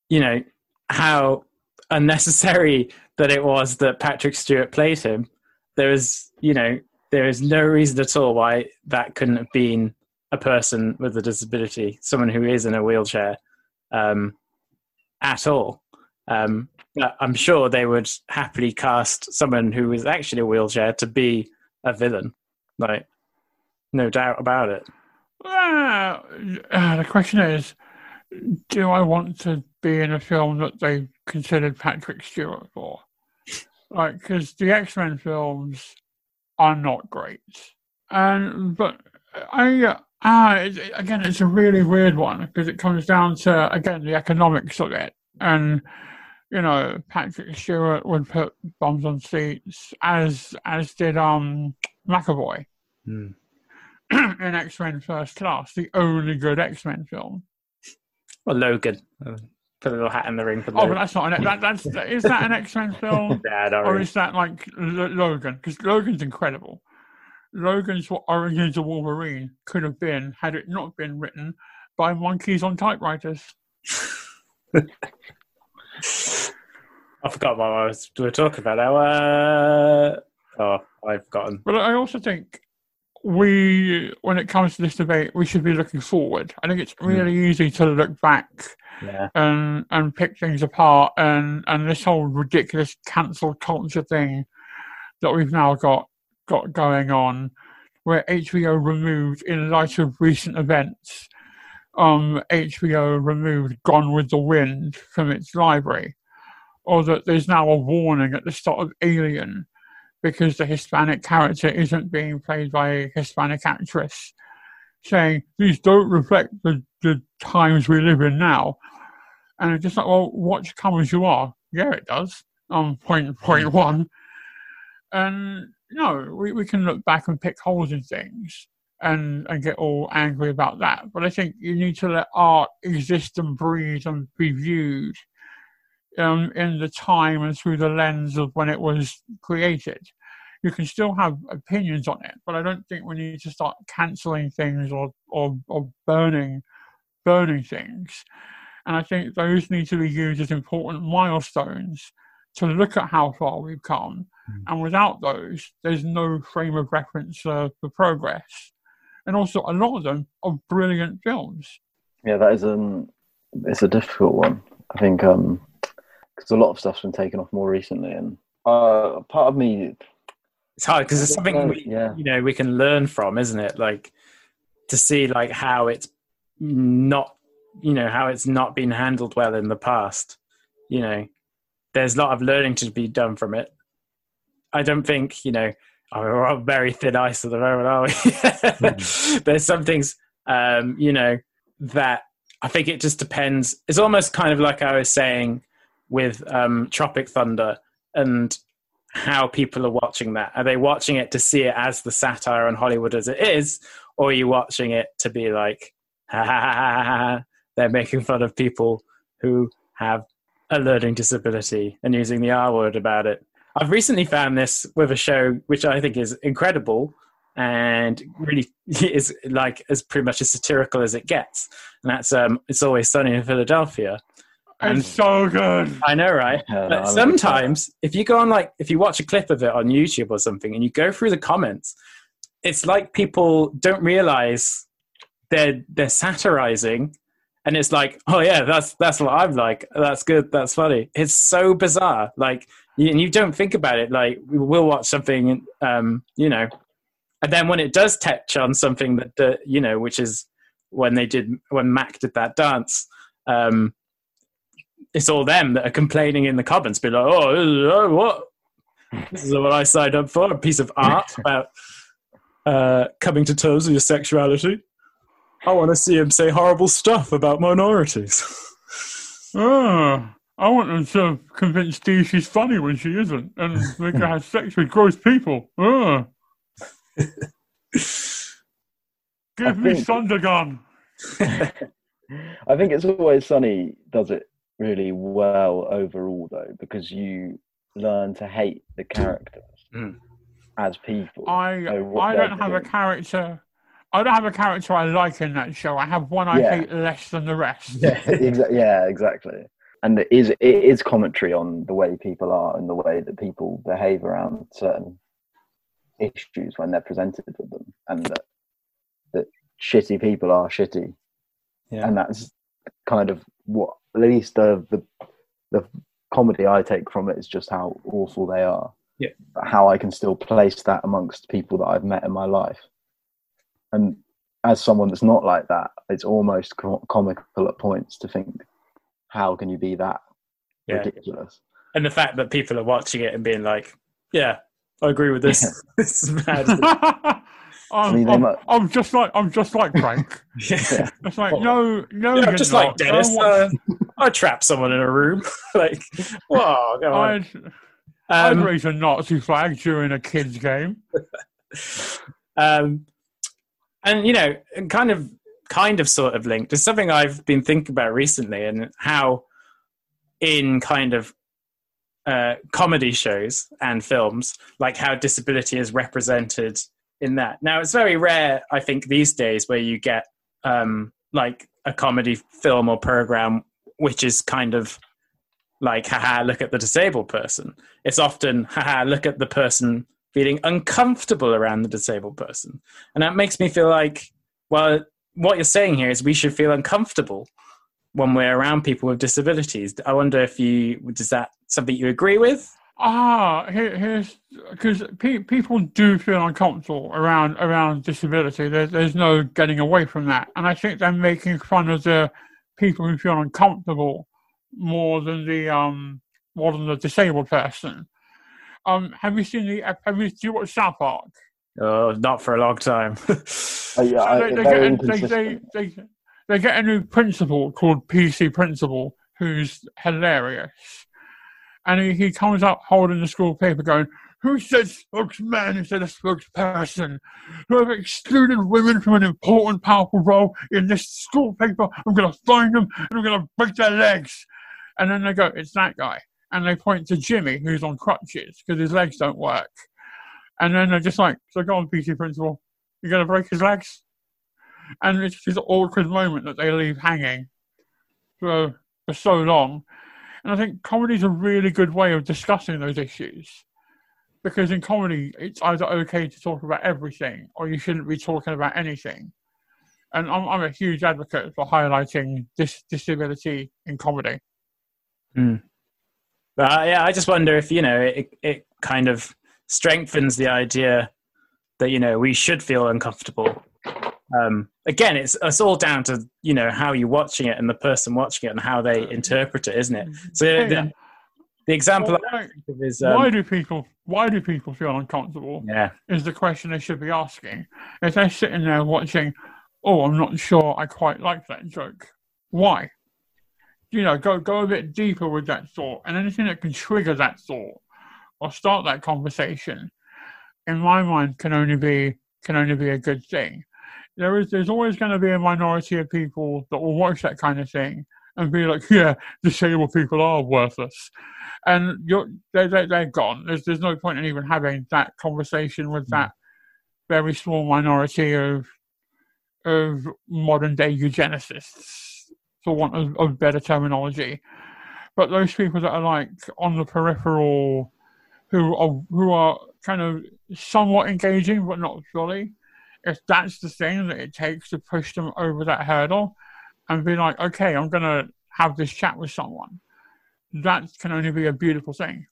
you know, how unnecessary that it was that Patrick Stewart played him. There is, you know, there is no reason at all why that couldn't have been a person with a disability, someone who is in a wheelchair, um, at all. Um, I'm sure they would happily cast someone who is actually a wheelchair to be a villain. Like, no doubt about it. Uh, uh, the question is, do I want to be in a film that they considered Patrick Stewart for? Like, because the X-Men films are not great. And, but I, ah, it, again, it's a really weird one because it comes down to, again, the economics of it. And, you know, Patrick Stewart would put bums on seats, as, as did um, McAvoy mm. in X-Men First Class, the only good X-Men film. Or Logan. Put a little hat in the ring for Logan. Oh, but that's not an that, that's is that an X-Men film? Yeah, or really. Is that like L- Logan? Because Logan's incredible. Logan's what Origins of Wolverine could have been had it not been written by monkeys on typewriters. I forgot what I was we were talking about now. Uh, oh, I've forgotten. But I also think we, when it comes to this debate, we should be looking forward. I think it's really mm. easy to look back yeah. and and pick things apart, and, and this whole ridiculous cancel culture thing that we've now got got going on, where H B O removed, in light of recent events, um, H B O removed Gone with the Wind from its library, or that there's now a warning at the start of Alien because the Hispanic character isn't being played by a Hispanic actress, saying, these don't reflect the, the times we live in now. And it's just like, well, watch Come As You Are. Yeah, it does. Um, point, point one. And no, we, we can look back and pick holes in things and, and get all angry about that. But I think you need to let art exist and breathe and be viewed Um, in the time and through the lens of when it was created. You can still have opinions on it, but I don't think we need to start cancelling things or, or, or burning burning things. And I think those need to be used as important milestones to look at how far we've come. Mm. And without those, there's no frame of reference uh, for progress. And also, a lot of them are brilliant films. Yeah, that is um, it's a difficult one. I think... Um... because a lot of stuff's been taken off more recently, and uh, part of me, it's hard because it's something we, yeah. you know, we can learn from, isn't it? Like to see like how it's not, you know, how it's not been handled well in the past. You know, there's a lot of learning to be done from it. I don't think, you know, oh, we're on very thin ice at the moment, are we? Mm. There's some things, um, you know, that I think it just depends. It's almost kind of like I was saying with um, Tropic Thunder and how people are watching that. Are they watching it to see it as the satire on Hollywood as it is, or are you watching it to be like, ha ha ha ha ha, they're making fun of people who have a learning disability and using the R word about it. I've recently found this with a show which I think is incredible and really is like as pretty much as satirical as it gets. And that's um, It's Always Sunny in Philadelphia. And it's so good. I know, right? Yeah, but sometimes if you go on, like, if you watch a clip of it on YouTube or something and you go through the comments, it's like people don't realize they're they're satirizing. And it's like, oh yeah, that's that's what I'm like. That's good. That's funny. It's so bizarre. Like, you, you don't think about it. Like, we'll watch something, um, you know, and then when it does touch on something that, uh, you know, which is when they did when Mac did that dance, um, it's all them that are complaining in the comments, be like, oh, what? This is what I signed up for—a piece of art about uh, coming to terms with your sexuality. I want to see him say horrible stuff about minorities. Oh, I want them to convince Steve she's funny when she isn't and make her have sex with gross people. Oh. Give I me think... Sundergun. I think It's Always Sunny does it really well overall, though, because you learn to hate the characters mm. as people. I, so I don't have doing. a character... I don't have a character I like in that show. I have one I yeah. hate less than the rest. Yeah, exa- yeah, exactly. And it is it is commentary on the way people are and the way that people behave around certain issues when they're presented with them, and that that shitty people are shitty. Yeah. And that's kind of what, at least the, the the comedy I take from it is just how awful they are. Yeah. But how I can still place that amongst people that I've met in my life. And as someone that's not like that, it's almost com- comical at points to think, how can you be that yeah. ridiculous? And the fact that people are watching it and being like, yeah, I agree with this. Yeah. This is mad. I'm, I mean, I'm, must... I'm just like, I'm just like Frank. yeah. It's like, no, no, yeah, I'm just not. like Dennis. No uh, I trapped someone in a room. like, whoa, go on. I'd, um, I'd raise a Nazi flag during a kid's game. um, And, you know, kind of, kind of sort of linked is something I've been thinking about recently, and how in kind of uh, comedy shows and films, like how disability is represented in that. Now, it's very rare, I think, these days where you get um, like a comedy film or program which is kind of like, haha, look at the disabled person. It's often, haha, look at the person feeling uncomfortable around the disabled person. And that makes me feel like, well, what you're saying here is we should feel uncomfortable when we're around people with disabilities. I wonder if you, is that something you agree with? Ah, here, here's, because pe- people do feel uncomfortable around around disability. There, there's no getting away from that. And I think they're making fun of the people who feel uncomfortable more than the um more than the disabled person. Um, have you seen the? Have you, do you watch South Park? Oh, not for a long time. oh, yeah, so they, they, get a, they, they, they, they get a new principal called P C Principal, who's hilarious, and he, he comes up holding the school paper, going, "Who said spokesman instead of spokesperson? Who have excluded women from an important, powerful role in this school paper? I'm going to find them and I'm going to break their legs." And then they go, "It's that guy." And they point to Jimmy, who's on crutches because his legs don't work. And then they're just like, so go on, P C Principal, you're going to break his legs? And it's this awkward moment that they leave hanging for, for so long. And I think comedy is a really good way of discussing those issues. Because in comedy, it's either okay to talk about everything or you shouldn't be talking about anything. And I'm, I'm a huge advocate for highlighting this disability in comedy. Mm. Uh, yeah, I just wonder if, you know, it, it kind of strengthens the idea that, you know, we should feel uncomfortable. Um, again, it's it's all down to, you know, how you're watching it and the person watching it and how they interpret it, isn't it? So yeah. the, the example well, I think is... Um, why do people why do people feel uncomfortable yeah. is the question they should be asking. If they're sitting there watching, oh, I'm not sure I quite like that joke. Why? You know, go go a bit deeper with that thought, and anything that can trigger that thought or start that conversation, in my mind, can only be can only be a good thing. There is there's always going to be a minority of people that will watch that kind of thing and be like, yeah, disabled people are worthless, and you're they they they're gone. There's there's no point in even having that conversation with that very small minority of of modern day eugenicists, for want of, of better terminology. But those people that are like on the peripheral, who are who are kind of somewhat engaging but not fully, if that's the thing that it takes to push them over that hurdle and be like, okay, I'm gonna have this chat with someone, that can only be a beautiful thing.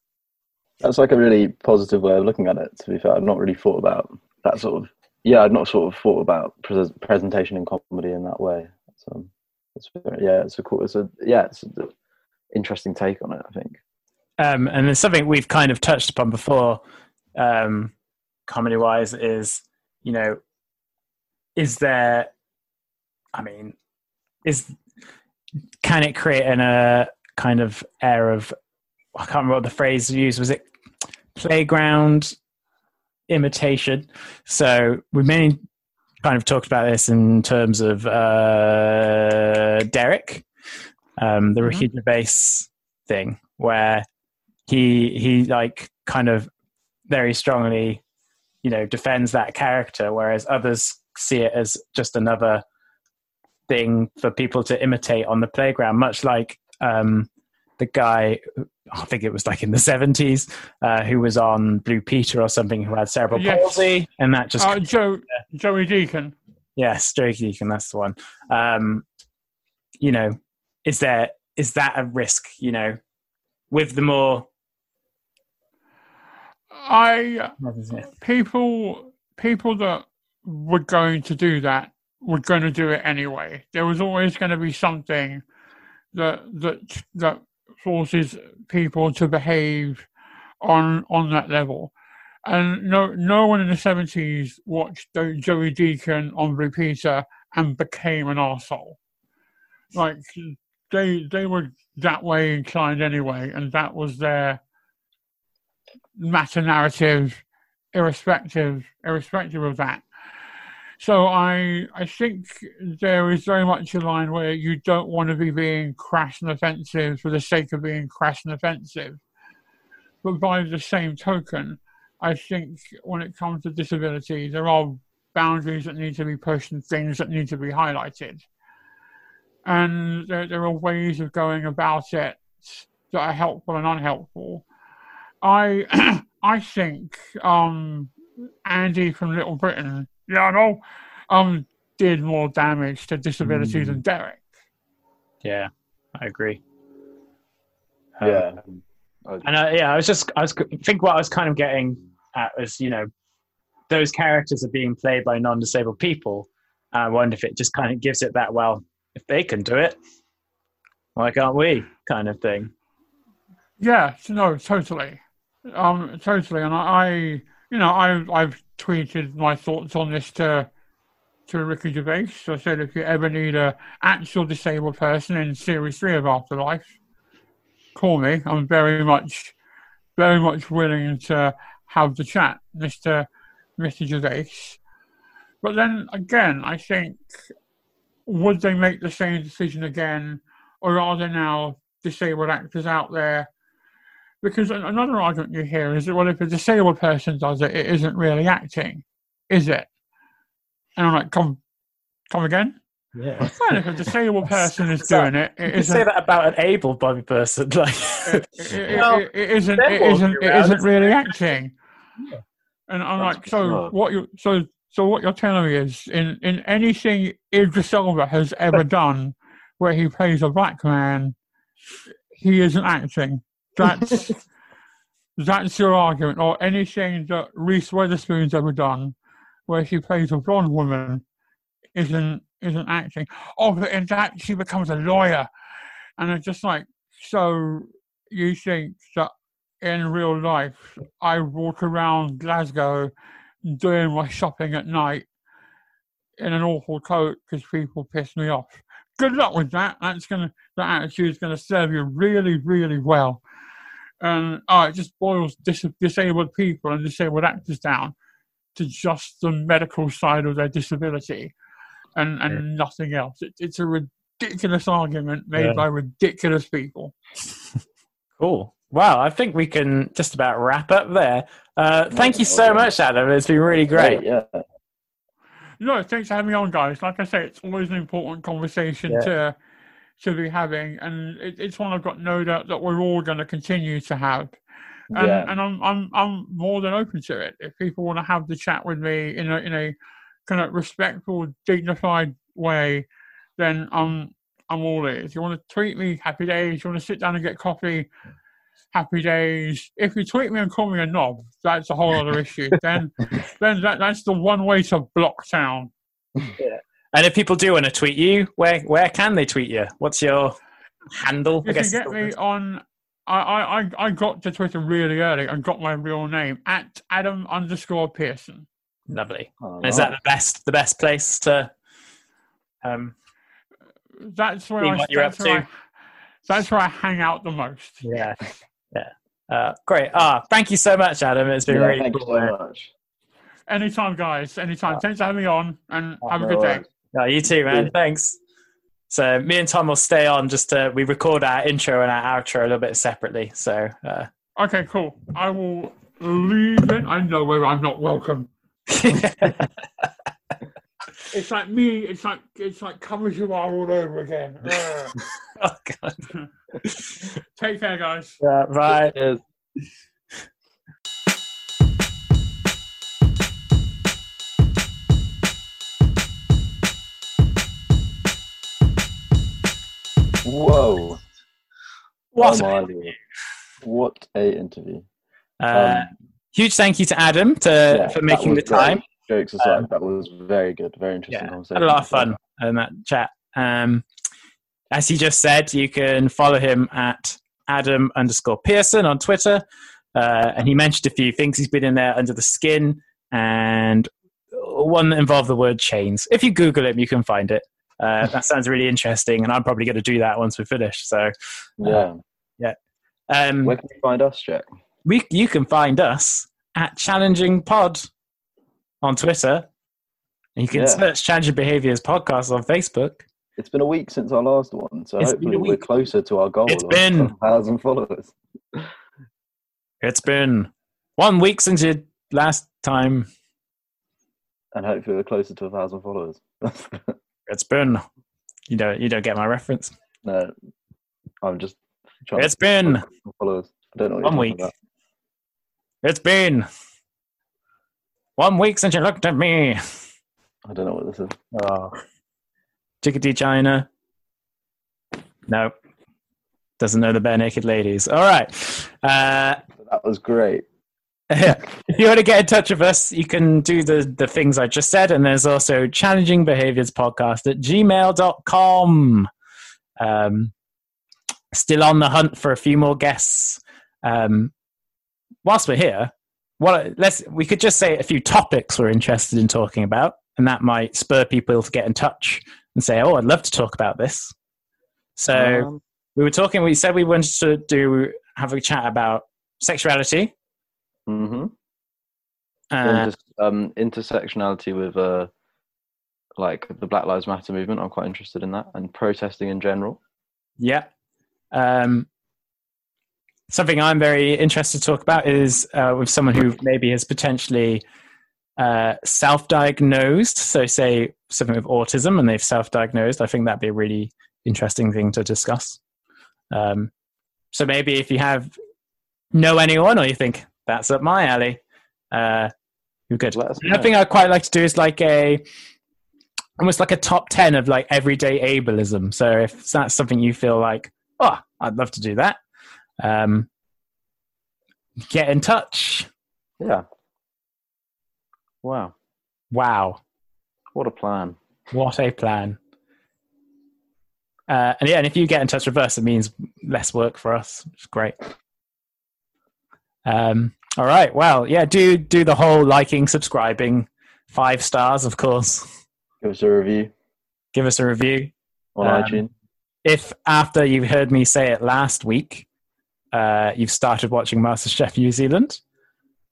That's like a really positive way of looking at it, to be fair. I've not really thought about that sort of, yeah, I've not sort of thought about pre- presentation in comedy in that way. So It's very, yeah, it's a cool, it's a, yeah, it's an interesting take on it, I think. Um, and there's something we've kind of touched upon before, um, comedy-wise, is, you know, is there, I mean, is, can it create an, uh, kind of air of, I can't remember what the phrase used, was it playground imitation? So we mainly kind of talked about this in terms of uh, Derek, um, the Ricky Gervais thing, where he he like kind of very strongly, you know, defends that character, whereas others see it as just another thing for people to imitate on the playground, much like um, the guy, I think it was like in the seventies, uh, who was on Blue Peter or something, who had cerebral yes. palsy, and that just... Uh, Joe, Joey Deacon. Yes, Joey Deacon, that's the one. Um, you know, is there is that a risk, you know, with the more... I... People, people that were going to do that were going to do it anyway. There was always going to be something that that that... forces people to behave on on that level, and no no one in the seventies watched Joey Deacon on Blue Peter and became an arsehole. Like they they were that way inclined anyway, and that was their meta narrative, irrespective irrespective of that. So I I think there is very much a line where you don't want to be being crass and offensive for the sake of being crass and offensive. But by the same token, I think when it comes to disability, there are boundaries that need to be pushed and things that need to be highlighted. And there, there are ways of going about it that are helpful and unhelpful. I I think um, Andy from Little Britain, Yeah, no, um, did more damage to disability mm. than Derek. Yeah, I agree. Um, yeah, and I, yeah, I was just, I was I think what I was kind of getting at was, you know, those characters are being played by non-disabled people. I wonder if it just kind of gives it that, well, if they can do it, why can't we? Kind of thing. Yeah, no, totally, um, totally, and I, I you know, I, I've. tweeted my thoughts on this to to Ricky Gervais. So I said, if you ever need a actual disabled person in series three of Afterlife, call me. I'm very much very much willing to have the chat, Mister Mister Gervais. But then again, I think, would they make the same decision again, or are there now disabled actors out there? Because another argument you hear is that, well, if a disabled person does it, it isn't really acting, is it? And I'm like, come, come again? Yeah. Well, if a disabled person is doing it, it isn't. You say that about an able-bodied person, like it, it, well, it, it isn't, it isn't, it isn't really acting. Yeah. And I'm That's like, so hard. what you, so, so what you're telling me is, in, in anything Idris Elba has ever done, where he plays a black man, he isn't acting. That's that's your argument. Or anything that Reese Witherspoon's ever done, where she plays a blonde woman, isn't isn't acting. Oh, but in that she becomes a lawyer, and it's just like, so you think that in real life I walk around Glasgow doing my shopping at night in an awful coat because people piss me off? good luck with that. That's gonna, that attitude is gonna serve you really, really well. And oh, it just boils dis disabled people and disabled actors down to just the medical side of their disability, and and yeah. nothing else. It, it's a ridiculous argument made yeah. by ridiculous people. Cool. Wow, I think we can just about wrap up there. Uh, thank you so much, Adam. It's been really great. Yeah. No, thanks for having me on, guys. Like I say, it's always an important conversation yeah. to to be having, and it, it's one I've got no doubt that we're all going to continue to have. And, yeah. and I'm I'm I'm more than open to it if people want to have the chat with me in a in a kind of respectful, dignified way. Then I'm I'm all ears. You want to tweet me, happy days. You want to sit down and get coffee, happy days. If you tweet me and call me a knob, that's a whole other issue. Then then that that's the one way to block town. Yeah. And if people do want to tweet you, where where can they tweet you? What's your handle? You I guess can get me on. I, I, I got to Twitter really early and got my real name at Adam underscore Pearson. Lovely. Oh, is that the best the best place to um that's where, I, that's, where I, that's where I hang out the most. Yeah. Yeah. Uh great. Ah, thank you so much, Adam. It's been yeah, really thank cool. You so much. Anytime, guys, anytime. Oh. Thanks for having me on, and oh, have a good day. No, you too, man. Yeah. Thanks. So me and Tom will stay on just to, we record our intro and our outro a little bit separately. So, uh, okay, cool. I will leave it. I know where I'm not welcome. It's like me. It's like, it's like Come As You Are all over again. Uh. Oh God. Take care, guys. Yeah, right. Cheers. Whoa! What oh a what a interview! Uh, um, huge thank you to Adam to yeah, for making the time. Jokes aside, um, that was very good, very interesting yeah, conversation. Had a lot of fun in that chat. Um, as he just said, you can follow him at Adam underscore Pearson on Twitter, uh, and he mentioned a few things he's been in there, Under the Skin, and one that involved the word chains. If you Google him, you can find it. Uh, that sounds really interesting, and I'm probably going to do that once we're finished. So, yeah, uh, yeah. Um, Where can you find us, Jack? We, you can find us at Challenging Pod on Twitter, and you can yeah. search Challenging Behaviours Podcast on Facebook. It's been a week since our last one, so it's hopefully we're closer to our goal. It's been a thousand followers. It's been one week since your last time, and hopefully we're closer to a thousand followers. It's been, you don't, you don't get my reference. No, I'm just trying. It's been followers. I don't know what one week. About. It's been one week since you looked at me. I don't know what this is. Oh, Chickadee China. No, doesn't know the bare naked ladies. All right, uh, that was great. If you want to get in touch with us, you can do the, the things I just said, and there's also Challenging Behaviours Podcast at gmail dot com. Um, still on the hunt for a few more guests. Um, whilst we're here, well, let's we could just say a few topics we're interested in talking about, and that might spur people to get in touch and say, "Oh, I'd love to talk about this." So um, we were talking. We said we wanted to do have a chat about sexuality. Mm-hmm. Uh, just, um, intersectionality with uh, like the Black Lives Matter movement. I'm quite interested in that, and protesting in general. Yeah. Um, something I'm very interested to talk about is uh, with someone who maybe has potentially uh, self-diagnosed. So say something with autism and they've self-diagnosed. I think that'd be a really interesting thing to discuss. Um, so maybe if you have know anyone, or you think, that's up my alley. Uh, you're good. Another thing I quite like to do is like a, almost like a top ten of like everyday ableism. So if that's something you feel like, oh, I'd love to do that. Um, get in touch. Yeah. Wow. Wow. What a plan. What a plan. Uh, and yeah, and if you get in touch with us, it means less work for us, which is great. Um, all right. Well, yeah, do do the whole liking, subscribing, five stars, of course. Give us a review. Give us a review. on um, iTunes. If after you've heard me say it last week, uh, you've started watching MasterChef New Zealand,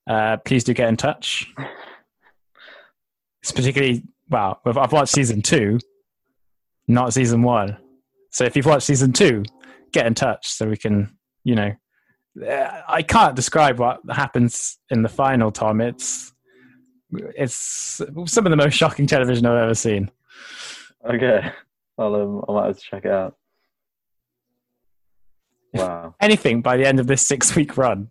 uh, please do get in touch. It's particularly, well, I've watched season two, not season one. So if you've watched season two, get in touch so we can, you know, I can't describe what happens in the final, Tom. It's it's some of the most shocking television I've ever seen. Okay. I'll, um, I might have to check it out. Wow. Anything by the end of this six-week run.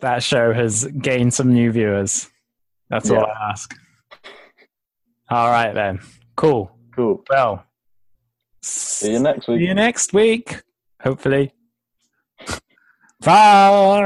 That show has gained some new viewers. That's yeah. all I ask. All right, then. Cool. Cool. Well, see you next week. See you next week, hopefully. Bye.